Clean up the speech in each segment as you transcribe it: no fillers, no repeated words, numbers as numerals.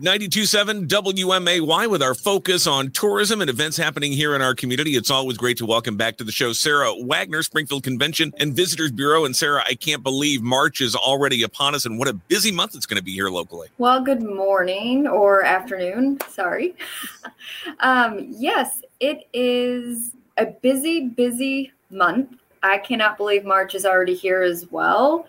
92.7 WMAY with our focus on tourism and events happening here in our community. It's always great to welcome back to the show Sarah Wagner, Springfield Convention and Visitors Bureau. And Sarah, I can't believe March is already upon us, and what a busy month it's going to be here locally. Well, good morning or afternoon. Sorry. Yes, it is a busy, busy month. I cannot believe March is already here as well.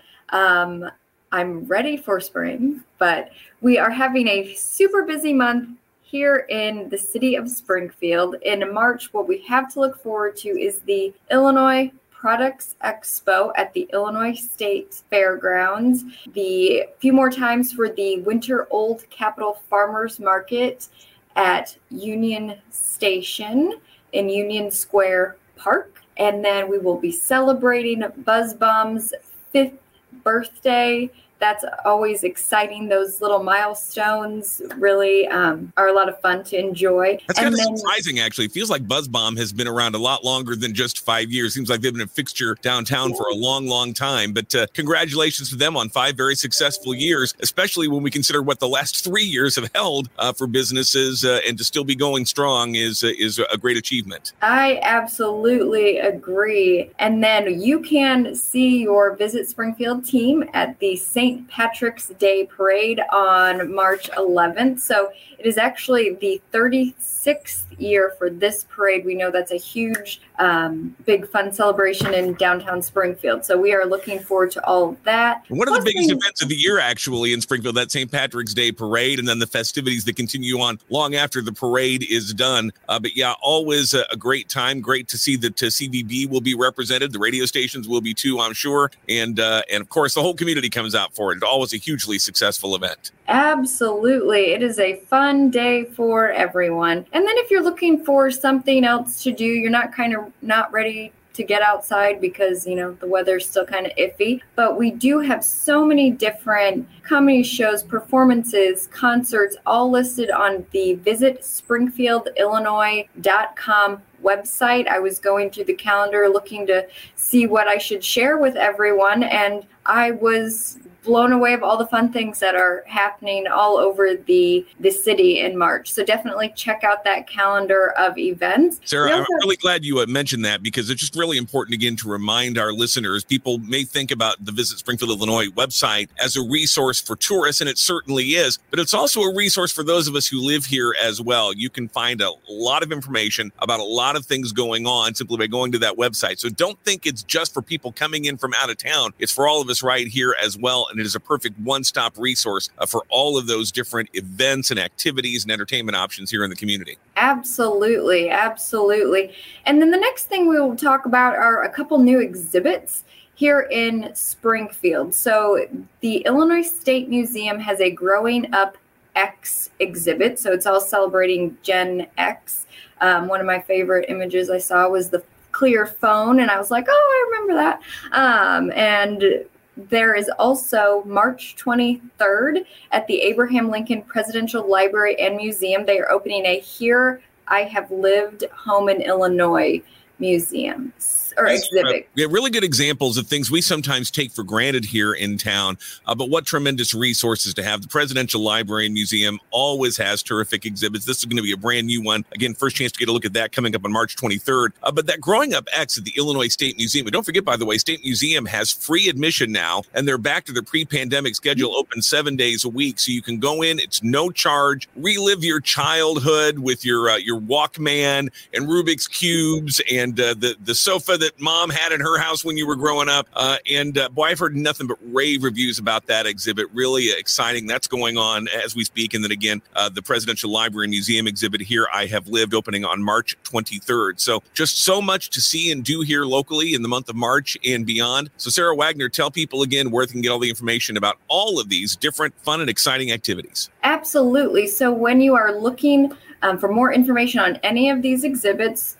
I'm ready for spring, but we are having a super busy month here in the city of Springfield. In March, what we have to look forward to is the Illinois Products Expo at the Illinois State Fairgrounds, the few more times for the Winter Old Capital Farmers Market at Union Station in Union Square Park. And then we will be celebrating Buzz Bum's 5th birthday. That's always exciting. Those little milestones really are a lot of fun to enjoy. That's kind of surprising, actually. It feels like Buzz Bum has been around a lot longer than just 5 years. Seems like they've been a fixture downtown for a long, long time. But congratulations to them on 5 very successful years, especially when we consider what the last 3 years have held for businesses, and to still be going strong is a great achievement. I absolutely agree. And then you can see your Visit Springfield team at the St. Patrick's Day parade on March 11th. So it is actually the 36th year for this parade. We know that's a huge, big fun celebration in downtown Springfield. So we are looking forward to all of that. One of the biggest events of the year, actually, in Springfield, that St. Patrick's Day parade, and then the festivities that continue on long after the parade is done. But yeah, always a great time. Great to see that CVB will be represented. The radio stations will be too, I'm sure. And of course, the whole community comes out for it. It's always a hugely successful event. Absolutely. It is a fun day for everyone. And then if you're looking for something else to do, you're not ready to get outside because, you know, the weather's still kind of iffy. But we do have so many different comedy shows, performances, concerts, all listed on the VisitSpringfieldIllinois.com website. I was going through the calendar looking to see what I should share with everyone, and I was blown away of all the fun things that are happening all over the city in March. So definitely check out that calendar of events. Sarah, I'm really glad you mentioned that, because it's just really important, again, to remind our listeners. People may think about the Visit Springfield, Illinois website as a resource for tourists, and it certainly is, but it's also a resource for those of us who live here as well. You can find a lot of information about a lot of things going on simply by going to that website. So don't think it's just for people coming in from out of town. It's for all of us right here as well. And it is a perfect one-stop resource for all of those different events and activities and entertainment options here in the community. Absolutely, absolutely. And then the next thing we will talk about are a couple new exhibits here in Springfield. So the Illinois State Museum has a Growing Up X exhibit. So it's all celebrating Gen X. One of my favorite images I saw was the clear phone, and I was like, oh, I remember that. And there is also March 23rd at the Abraham Lincoln Presidential Library and Museum. They are opening a Here I Have Lived Home in Illinois museum or exhibit. Yeah, really good examples of things we sometimes take for granted here in town, but what tremendous resources to have. The Presidential Library and Museum always has terrific exhibits. This is going to be a brand new one. Again, first chance to get a look at that coming up on March 23rd. But that Growing Up X at the Illinois State Museum. And don't forget, by the way, State Museum has free admission now, and they're back to their pre-pandemic schedule, open 7 days a week. So you can go in. It's no charge. Relive your childhood with your Walkman and Rubik's Cubes and the sofa that mom had in her house when you were growing up. Boy, I've heard nothing but rave reviews about that exhibit. Really exciting. That's going on as we speak. And then again, the Presidential Library and Museum exhibit Here I Have Lived, opening on March 23rd. So just so much to see and do here locally in the month of March and beyond. So Sarah Wagner, tell people again where they can get all the information about all of these different fun and exciting activities. Absolutely. So when you are looking for more information on any of these exhibits,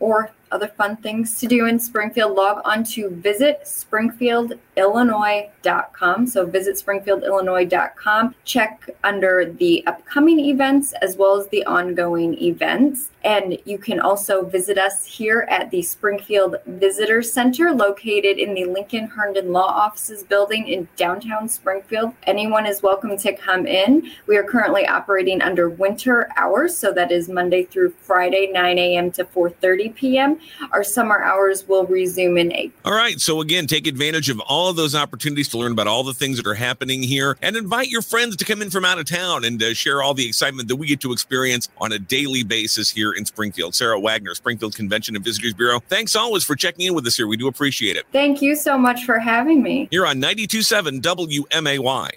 or other fun things to do in Springfield, log on to VisitSpringfieldIllinois.com. VisitSpringfieldIllinois.com. So VisitSpringfieldIllinois.com. Check under the upcoming events as well as the ongoing events. And you can also visit us here at the Springfield Visitor Center located in the Lincoln Herndon Law Offices building in downtown Springfield. Anyone is welcome to come in. We are currently operating under winter hours, so that is Monday through Friday, 9 a.m. to 4:30 p.m. Our summer hours will resume in April. All right. So again, take advantage of all of those opportunities to learn about all the things that are happening here, and invite your friends to come in from out of town and share all the excitement that we get to experience on a daily basis here in Springfield. Sarah Wagner, Springfield Convention and Visitors Bureau, thanks always for checking in with us here. We do appreciate it. Thank you so much for having me. You're on 92.7 WMAY.